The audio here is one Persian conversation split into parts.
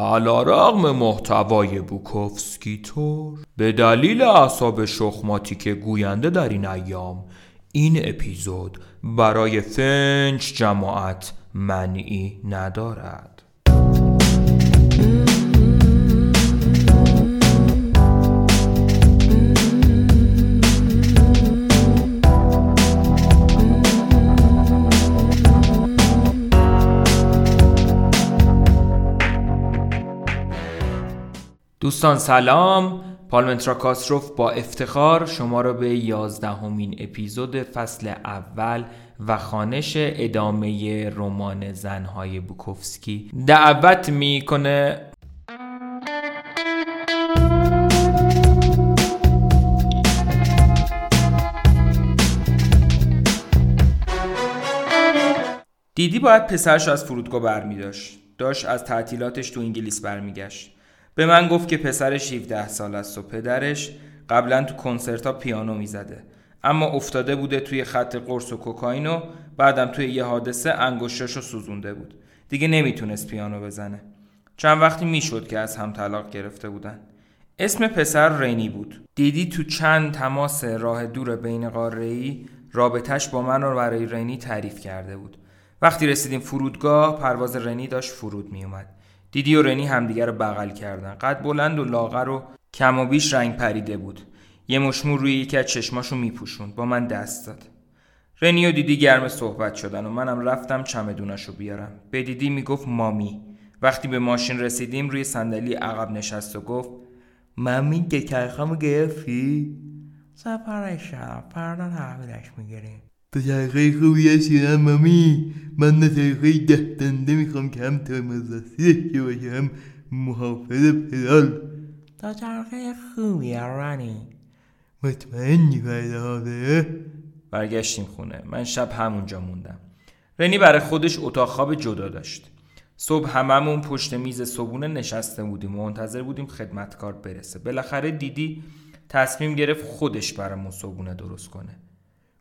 علی‌رغم محتوای بوکوفسکی تور، به دلیل اعصاب شخماتیک گوینده در این ایام، این اپیزود برای فنج جماعت معنی ندارد. دوستان سلام، پالمترا کاسروف با افتخار شما را به 11مین اپیزود فصل اول و خوانش ادامه رمان زن‌های بوکوفسکی دعوت میکنه. دیدی باید پسرش از فرودگاه برمی‌داشت. داشت از تعطیلاتش تو انگلیس برمیگشت. به من گفت که پسرش 17 سال است و پدرش قبلا تو کنسرتا پیانو میزده، اما افتاده بوده توی خط قرص و کوکائین و بعدم توی یه حادثه انگشتاشو سوزونده بود، دیگه نمیتونست پیانو بزنه. چند وقتی میشد که از هم طلاق گرفته بودن. اسم پسر رینی بود. دیدی تو چند تماس راه دور بین قاره‌ای رابطه‌اش با من رو برای رینی تعریف کرده بود. وقتی رسیدیم فرودگاه، پرواز رینی داشت فرود میومد. دیدی و رنی همدیگه رو بغل کردن. قد بلند و لاغر رو کم و بیش رنگ پریده بود. یه مشمول روی یکی از چشماشو میپوشوند. با من دست داد. رنی و دیدی گرم صحبت شدن و منم رفتم چمدوناشو بیارم. به دیدی میگفت مامی. وقتی به ماشین رسیدیم روی صندلی عقب نشست و گفت مامی که چرخمو گرفتی؟ سپرشم پردان حویلش میگیریم. تو چرخه خوبی هستی هم مامی؟ من نه چرخه ده دنده میخوام که هم ترمزدستی داشته باشه هم محافظ پدال. تو چرخه خوبی رنی؟ مطمئنی فردا حاضره؟ برگشتیم خونه. من شب همونجا موندم. رنی برای خودش اتاق خواب جدا داشت. صبح هممون پشت میز صبحونه نشسته بودیم و منتظر بودیم خدمتکار برسه. بالاخره دیدی تصمیم گرفت خودش برامون صبحونه درست کنه.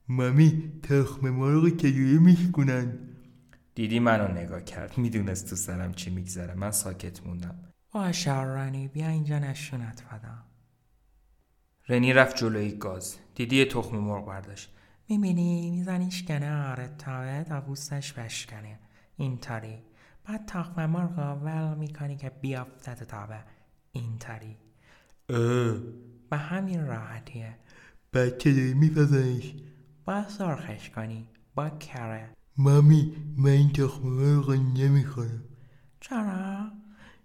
مامی تخم مرغ چجوری میشکنن؟ دیدی منو نگاه کرد. میدونست تو سرم چی میگذره. من ساکت موندم. باشه رنی بیا اینجا نشونت بدم. رنی رفت جلوی گاز. دیدی تخم مرغ برداشت. میبینی میزنیش کنار تاوه تا بوستش بشکنه. اینطوری. بعد تخم مرغ اول میکنی که بیافته تاوه. اینطوری. به همین راحتیه. بچه داری میپزنیش. باید سرخش کنی. با کره. مامی من این تخمه مرغ نمیخورم. چرا؟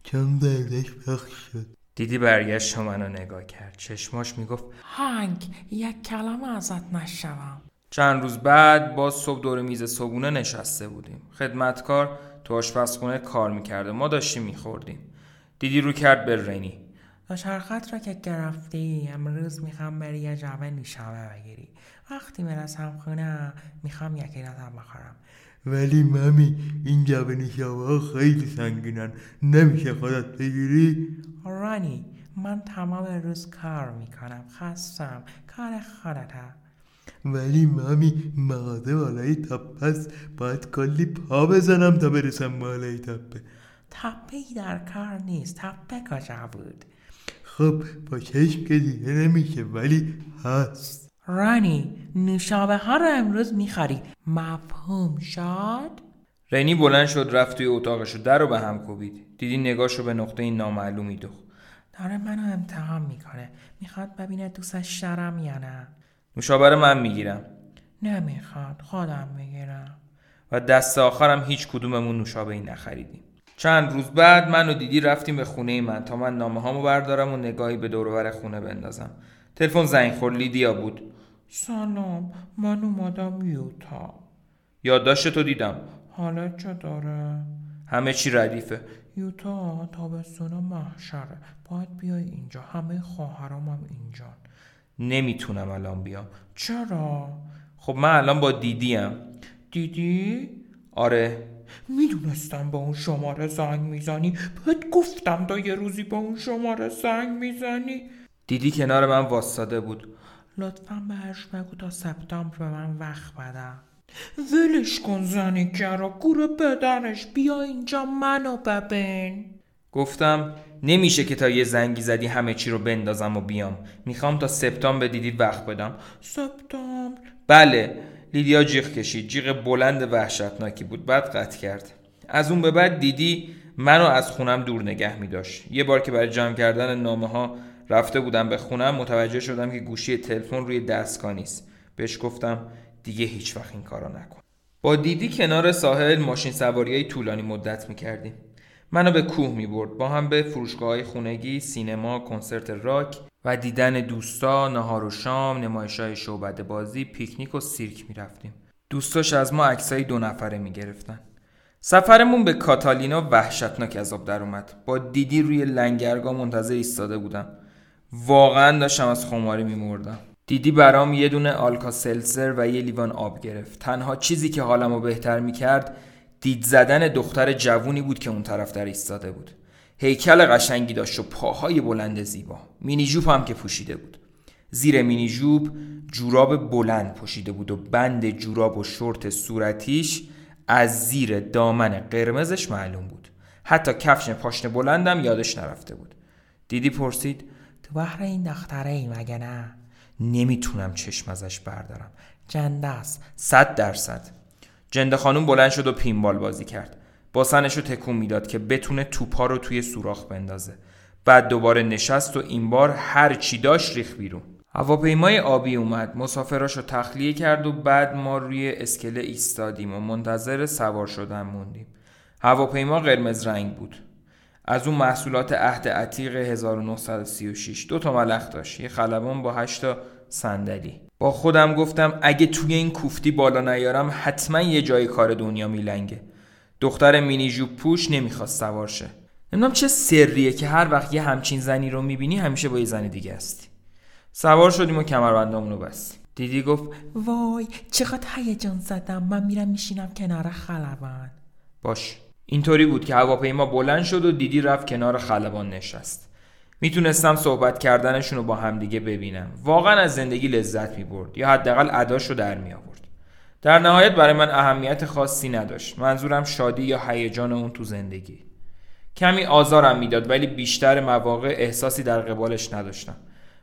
چند دردش بخش شد. دیدی برگشت و منو نگاه کرد. چشماش میگفت هنگ یک کلمه ازت نشوم. چند روز بعد باز صبح دور میز صبحونه نشسته بودیم. خدمتکار تو آشپزخونه کار میکرد و ما داشتیم میخوردیم. دیدی رو کرد به رنی. چرخت را که گرفتی امروز میخوام بری یه جعبه نوشابه بگیری. وقتی برسم خونه میخوام یکی رتم بخورم. ولی مامی این جعبه نوشابه خیلی سنگینن، نمیشه خودت بگیری؟ رانی من تمام روز کار میکنم، خستم، کار خودت. ولی مامی مغازه بالای تپه است، باید کلی پا بزنم تا برسم بالای تپه. تپه‌ای در کار نیست. تپه کجا بود؟ خب با چشم که دیگه نمیشه ولی هست. رانی نوشابه ها رو امروز میخوری، مفهوم شد؟ رانی بلند شد رفت توی اتاقش و در رو به هم کوبید. دیدی نگاش رو به نقطه این نامعلومی دوخت. داره منو امتحان میکنه، میخواد ببینه دوستش دارم یا نه. نوشابه رو من میگیرم. نمیخواد، خودم میگیرم. و دست آخرم هیچ کدوممون نوشابه ای نخریدیم. چند روز بعد من و دیدی رفتیم به خونه من تا من نامه هامو بردارم و نگاهی به دور و بر خونه بندازم. تلفن زنگ خورد. لیدیا بود. سلام، من اومدم یوتا. یادداشت تو دیدم. حالا چه داره؟ همه چی ردیفه. یوتا تابستون محشره. باید بیای اینجا. همه خواهرامم اینجا. نمیتونم الان بیام. چرا؟ خب من الان با دیدیم. دیدی؟ آره. میدونستم با اون شماره زنگ میزنی، بهت گفتم تا یه روزی با اون شماره زنگ میزنی. دیدی کنار من واسطاده بود. لطفاً بهش بگو تا سپتامبر به من وقت بدم. ولش کن زنی کرا، گوره بدنش، بیا اینجا منو ببین. گفتم نمیشه که تا یه زنگی زدی همه چی رو بندازم و بیام. میخوام تا سپتامبر دیدید وقت بدم. سپتامبر؟ بله. لیدیا جیغ کشید. جیغ بلند وحشتناکی بود. بعد قطع کرد. از اون به بعد دیدی منو از خونم دور نگه می‌داشت. یه بار که برای جمع کردن نامه‌ها رفته بودم به خونم، متوجه شدم که گوشی تلفن روی دستگاهیست. بهش گفتم دیگه هیچ وقت این کارو نکن. با دیدی کنار ساحل ماشین سواریای طولانی مدت می‌کردیم. منو به کوه می‌برد. با هم به فروشگاه‌های خونگی، سینما، کنسرت راک و دیدن دوستا، نهار و شام، نمایش‌های شعبده بازی، پیک‌نیک و سیرک می‌رفتیم. دوستاش از ما عکسای دو نفره می‌گرفتن. سفرمون به کاتالینا وحشتناک از آب در اومد. با دیدی روی لنگرگاه منتظر ایستاده بودم. واقعاً داشتم از خماری می‌مردم. دیدی برام یه دونه آلکاسلزر و یه لیوان آب گرفت. تنها چیزی که حالمو بهتر می‌کرد دید زدن دختر جوونی بود که اون طرف در ایستاده بود. هیکل قشنگی داشت و پاهای بلند زیبا. مینی جوب هم که پوشیده بود. زیر مینی جوب جوراب بلند پوشیده بود و بند جوراب و شورت صورتیش از زیر دامن قرمزش معلوم بود. حتی کفشن پاشنه بلندم یادش نرفته بود. دیدی پرسید تو بحر این دختره ای مگه نه؟ نمیتونم چشم ازش بردارم. جنده است. 100%. جنده خانوم بلند شد و پینبال بازی کرد. باسنش رو تکون میداد که بتونه توپا رو توی سوراخ بندازه. بعد دوباره نشست و این بار هر چی داشت ریخ بیرون. هواپیمای آبی اومد، مسافراش رو تخلیه کرد و بعد ما روی اسکله ایستادیم و منتظر سوار شدن موندیم. هواپیما قرمز رنگ بود. از اون محصولات عهد عتیق 1936. 2 تا ملخ داشت، یه خلبان با 8 تا صندلی. با خودم گفتم اگه توی این کوفتی بالا نیارم حتما یه جای کار دنیا میلنگه. دختر مینی جوب پوش نمیخواست سوار شه. نمیدونم چه سریه که هر وقت یه همچین زنی رو میبینی همیشه با یه زن دیگه هستی. سوار شدیم و کمربندامونو بستیم. دیدی گفت وای چقدر هیجان زدم، من میرم میشینم کنار خلبان. باش. اینطوری بود که هواپیما بلند شد و دیدی رفت کنار خلبان نشست. میتونستم صحبت کردنشون رو با همدیگه ببینم. واقعا از زندگی لذت میبرد، یا حداقل اداش رو در می آورد. در نهایت برای من اهمیت خاصی نداشت. منظورم شادی یا هیجان اون تو زندگی. کمی آزارم میداد ولی بیشتر مواقع احساسی در قبالش نداشتم.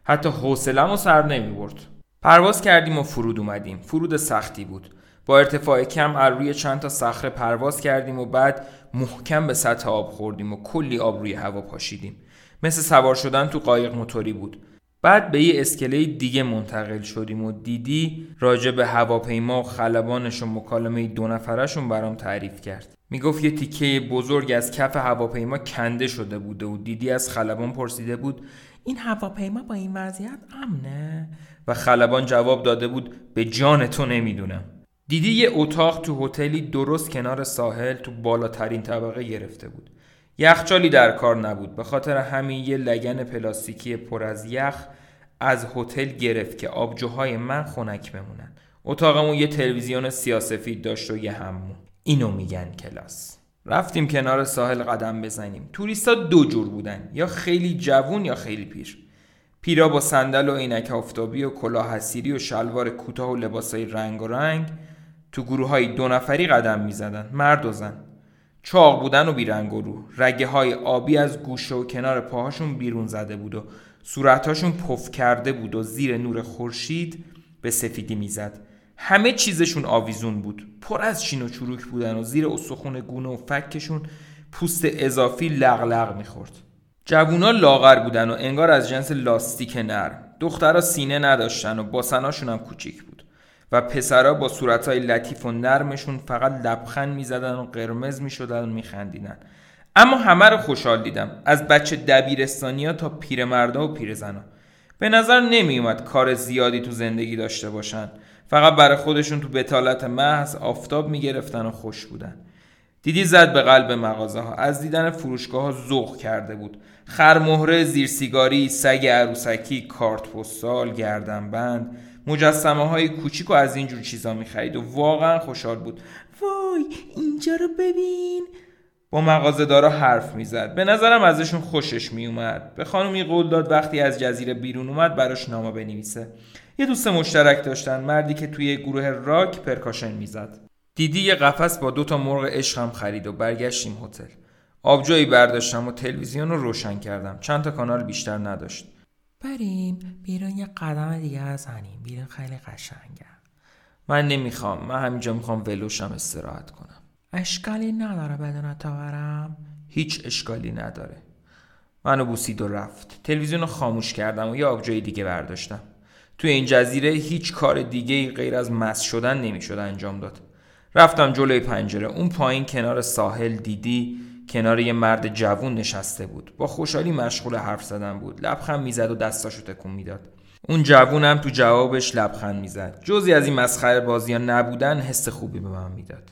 حتی حوصله‌مو سر نمیبرد. پرواز کردیم و فرود اومدیم. فرود سختی بود. با ارتفاع کم از روی چند تا صخره پرواز کردیم و بعد محکم به سطح آب خوردیم و کلی آب روی هوا پاشیدیم. مثل سوار شدن تو قایق موتوری بود. بعد به یه اسکله دیگه منتقل شدیم و دیدی راجع به هواپیما و خلبانش و مکالمه 2 نفره‌شون برام تعریف کرد. میگفت یه تیکه بزرگ از کف هواپیما کنده شده بوده و دیدی از خلبان پرسیده بود این هواپیما با این وضعیت امنه؟ و خلبان جواب داده بود به جان تو نمیدونم. دیدی یه اتاق تو هتلی درست کنار ساحل تو بالاترین طبقه گرفته بود. یخچالی در کار نبود، به خاطر همین یه لگن پلاستیکی پر از یخ از هتل گرفت که آبجوهای من خنک بمونن. اتاقمون یه تلویزیون سیاه‌سفید داشت و یه حموم. اینو میگن کلاس. رفتیم کنار ساحل قدم بزنیم. توریستا 2 جور بودن، یا خیلی جوون یا خیلی پیر. پیرا با صندل و عینک آفتابی و کلاه حصیری و شلوار کوتاه و لباسای رنگارنگ تو گروهای 2 نفری قدم میزدن، مرد و زن. چاق بودن و بیرنگ و رو. رگه‌های آبی از گوشه و کنار پاهاشون بیرون زده بود و صورتاشون پف کرده بود و زیر نور خورشید به سفیدی میزد. همه چیزشون آویزون بود. پر از چین و چروک بودن و زیر استخوان گونه و فکشون پوست اضافی لغلغ می‌خورد. جوونا لاغر بودن و انگار از جنس لاستیک نرم. دخترها سینه نداشتن و باسناشون هم کوچیک بود. و پسرها با صورتهای لطیف و نرمشون فقط لبخند میزدن و قرمز میشدن و میخندیدن. اما همه رو خوشحال دیدم، از بچه دبیرستانیا تا پیرمردا و پیرزنا. به نظر نمیومد کار زیادی تو زندگی داشته باشن، فقط برای خودشون تو بتالت محض آفتاب میگرفتن و خوش بودن. دیدی زد به قلب مغازه ها. از دیدن فروشگاه ها ذوق کرده بود. خرمهره، زیر سیگاری، سگ عروسکی، کارت پستال، گردنبند، مجسمه های کوچیک و از اینجور چیزا میخرید و واقعا خوشحال بود. وای اینجا رو ببین. با مغازه دارا حرف میزد. به نظرم ازشون خوشش میومد. به خانومی قول داد وقتی از جزیره بیرون اومد براش نامه بنویسه. یه دوست مشترک داشتن، مردی که توی گروه راک پرکاشن میزد. دیدی یه قفس با 2 تا مرغ عشقم خرید و برگشتیم هتل. آبجویی برداشتم و تلویزیون رو روشن کردم. چند تا کانال بیشتر نداشت. بریم بیرون یه قدم دیگه بزنیم. بیرون خیلی قشنگه. من نمیخوام. من همینجا میخوام ولوشم استراحت کنم. اشکالی نداره بدون تا برم؟ هیچ اشکالی نداره. منو بوسید و رفت. تلویزیون رو خاموش کردم و یه آبجوی دیگه برداشتم. تو این جزیره هیچ کار دیگه‌ای غیر از مست شدن نمیشد انجام داد. رفتم جلوی پنجره. اون پایین کنار ساحل دیدی کنار یه مرد جوون نشسته بود. با خوشحالی مشغول حرف زدن بود. لبخند میزد و دستاشو تکون میداد. اون جوونم تو جوابش لبخند میزد. جزئی از این مسخره بازی‌ها نبودن حس خوبی به من میداد.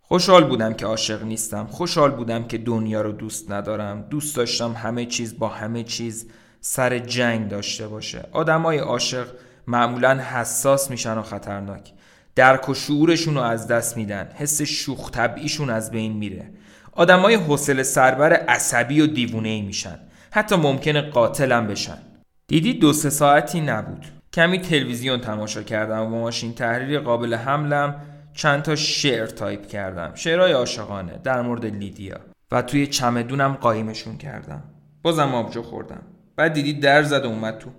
خوشحال بودم که عاشق نیستم. خوشحال بودم که دنیا رو دوست ندارم. دوست داشتم همه چیز با همه چیز سر جنگ داشته باشه. آدمای عاشق معمولاً حساس میشن و خطرناک. درک و شعورشون رو از دست میدن. حس شوخ طبعیشون از بین میره. آدمای حوصله سربر عصبی و دیوونه‌ای میشن. حتی ممکنه قاتل هم بشن. دیدی 2-3 ساعتی نبود. کمی تلویزیون تماشا کردم و با ماشین تحریر قابل حملم چند تا شعر تایپ کردم. شعرهای عاشقانه در مورد لیدیا و توی چمدونم قایمشون کردم. بازم آبجو خوردم. بعد دیدی در زد و اومد تو.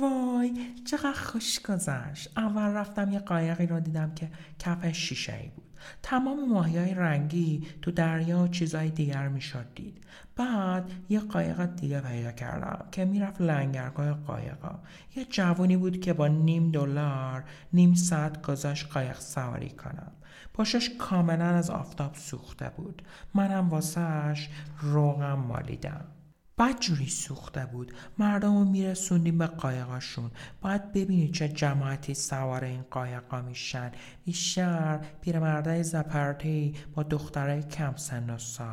وای چقدر خوش گذشت. اول رفتم یه قایقی رو دیدم که کفش شیشه‌ای بود. تمام ماهی‌های رنگی تو دریا و چیزهای دیگر میشد دید. بعد یه قایق دیگه پیدا کردم که میرفت لنگرگاه قایقا. یه جوونی بود که با $0.5 نیم ساعت گذاشت قایق سواری کنم. پاشش کاملا از آفتاب سوخته بود. منم واسهش روغم مالیدم. بدجوری سوخته بود. مردم رو میرسوندیم به قایقاشون. باید ببینید چه جماعتی سوار این قایقا میشن. بیشتر پیرمردای زپرته‌ای با دخترای کم سن و سال.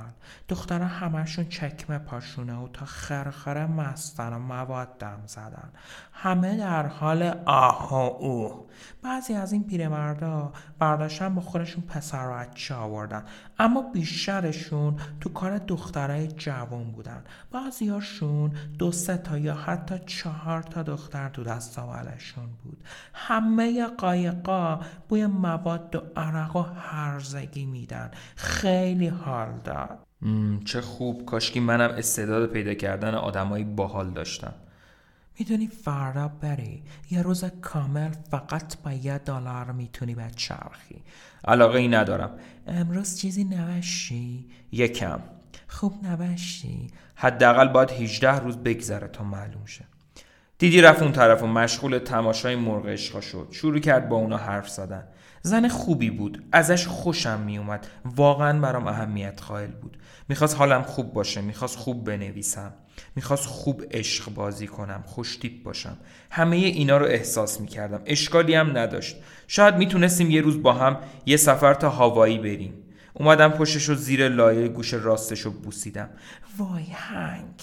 دخترا همشون چکمه پاشونه و تا خرخره مستن و مواد دم زدن. همه در حال آه و اوه. بعضی از این پیرمردا برداشتن با خودشون پسر و بچه آوردن، اما بیشترشون تو کار دخترای جوان بودن. بعضیاشون 2-3 تا یا حتی 4 تا دختر تو دست اولشون بود. همه قایقا بوی مواد و عرق و هرزگی میدن. خیلی حال داد. چه خوب. کاشکی منم استعداد پیدا کردن آدمای باحال داشتم. میدونی فردا بری یه روز کامل فقط با $1 میتونی بچرخی. علاقه ای ندارم. امروز چیزی نوشی؟ یکم خوب نوشی. حداقل باید 18 روز بگذره تا معلوم شه. دیدی رفت اون طرف و مشغول تماشای مرغ عشقا شد. شروع کرد با اونا حرف زدن. زن خوبی بود. ازش خوشم میومد. واقعا برام اهمیت قائل بود. میخواست حالم خوب باشه. میخواست خوب بنویسم. میخواست خوب عشق بازی کنم. خوشتیپ باشم. همه اینا رو احساس میکردم. اشکالی هم نداشت. شاید میتونستیم یه روز با هم یه سفر تا هاوایی بریم. اومدم پشتش و زیر لایه گوش راستش رو بوسیدم. وای هنگ.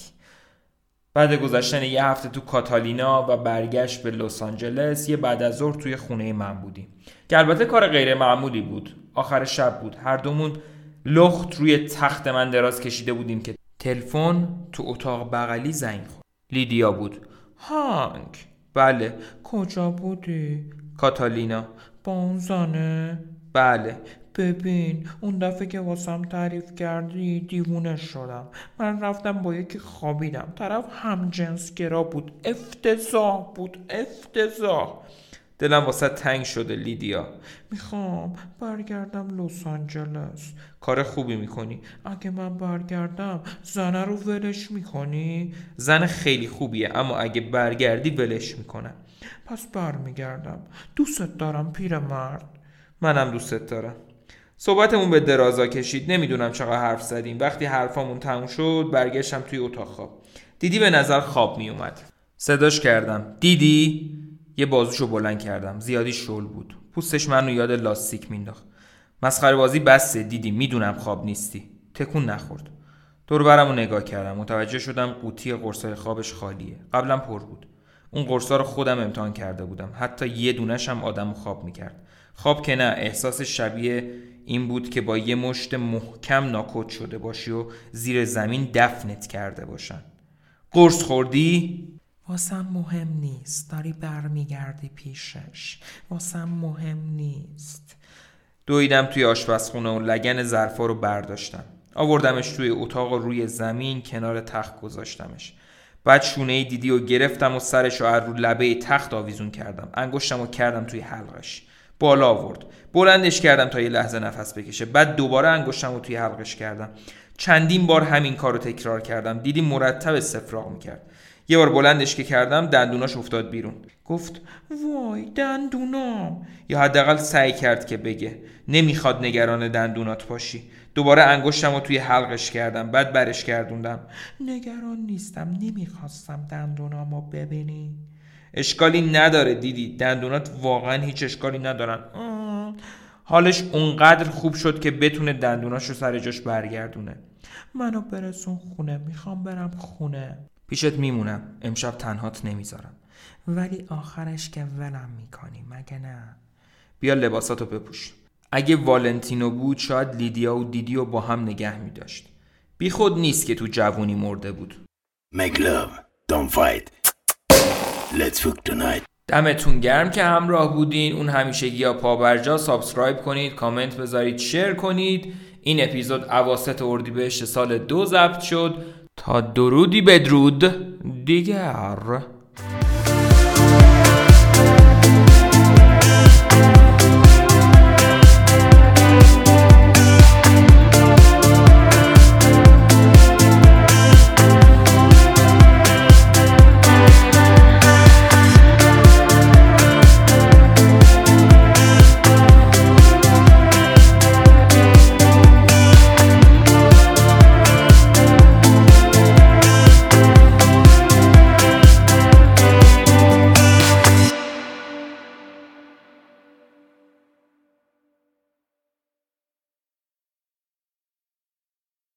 بعد گذشتن 1 هفته تو کاتالینا و برگشت به لس آنجلس یه بعد از ظهر توی خونه من بودیم. که البته کار غیر معمولی بود. آخر شب بود. هر دومون لخت روی تخت من دراز کشیده بودیم که تلفن تو اتاق بغلی زنگ خورد. لیدیا بود. هانگ. بله. کجا بودی؟ کاتالینا. با اون زنه؟ بله. ببین اون دفعه که واسم تعریف کردی دیوونه شدم. من رفتم با یکی خوابیدم. طرف همجنسگرا بود. افتضاح بود. دلم واسه تنگ شده لیدیا. میخوام برگردم لس آنجلس. کار خوبی میکنی. اگه من برگردم زنه رو ولش میکنی؟ زن خیلی خوبیه اما اگه برگردی ولش میکنم. پس برمیگردم. دوست دارم پیرمرد. منم دوست دارم. صحبتمون به درازا کشید. نمیدونم چقدر حرف زدیم. وقتی حرفامون تموم شد برگشتم توی اتاق خواب. دیدی به نظر خواب می اومد. صداش کردم. دیدی؟ یه بازوشو بلند کردم. زیادی شل بود. پوستش منو یاد لاستیک مینداخت. مسخره بازی بسه. دیدی میدونم خواب نیستی. تکون نخورد. دور برمو نگاه کردم. متوجه شدم قوطی قرصای خوابش خالیه. قبلا پر بود. اون قرصا رو خودم امتحان کرده بودم. حتی یه دونه‌ش هم آدمو خواب می‌کرد. خواب که نه، احساس شبیه این بود که با یه مشت محکم ناکوت شده باشی و زیر زمین دفنت کرده باشن. قرص خوردی؟ واسم مهم نیست. داری برمیگردی پیشش. واسم مهم نیست. دویدم توی آشپزخونه و لگن ظرفا رو برداشتم. آوردمش توی اتاق و روی زمین کنار تخت گذاشتمش. بعد شونه‌ای دیدی و گرفتم و سرش رو از رو لبه تخت آویزون کردم. انگشتم رو کردم توی حلقش. بالا آورد. بلندش کردم تا یه لحظه نفس بکشه. بعد دوباره انگشتم رو توی حلقش کردم. چندین بار همین کارو تکرار کردم. دیدی مرتب استفراغ میکرد. یه بار بلندش که کردم دندوناش افتاد بیرون. گفت وای دندونام، یا حداقل سعی کرد که بگه. نمیخواد نگران دندونات باشی. دوباره انگشتمو توی حلقش کردم. بعد برش گردوندم. نگران نیستم، نمیخواستم دندونامو ببینی. اشکالی نداره دیدی، دندونات واقعا هیچ اشکالی ندارن. حالش اونقدر خوب شد که بتونه دندوناشو سر جاش برگردونه. منو برسون خونه، میخوام برم خونه. پیشت میمونم، امشب تنهات نمیذارم. ولی آخرش که ولم میکنی مگه نه؟ بیا لباساتو بپوش. اگه والنتینو بود شاید لیدیا و دیدیو با هم نگه میداشت. بی خود نیست که تو جوونی مرده بود. Make love, don't fight. Let's fuck tonight. دمتون گرم که همراه بودین. اون همیشگی ها پابرجا. سابسکرایب کنید، کامنت بذارید، شیر کنید. این اپیزود اواسط اردیبهشت سال 2 ضبط شد. تا درودی بدرود دیگر.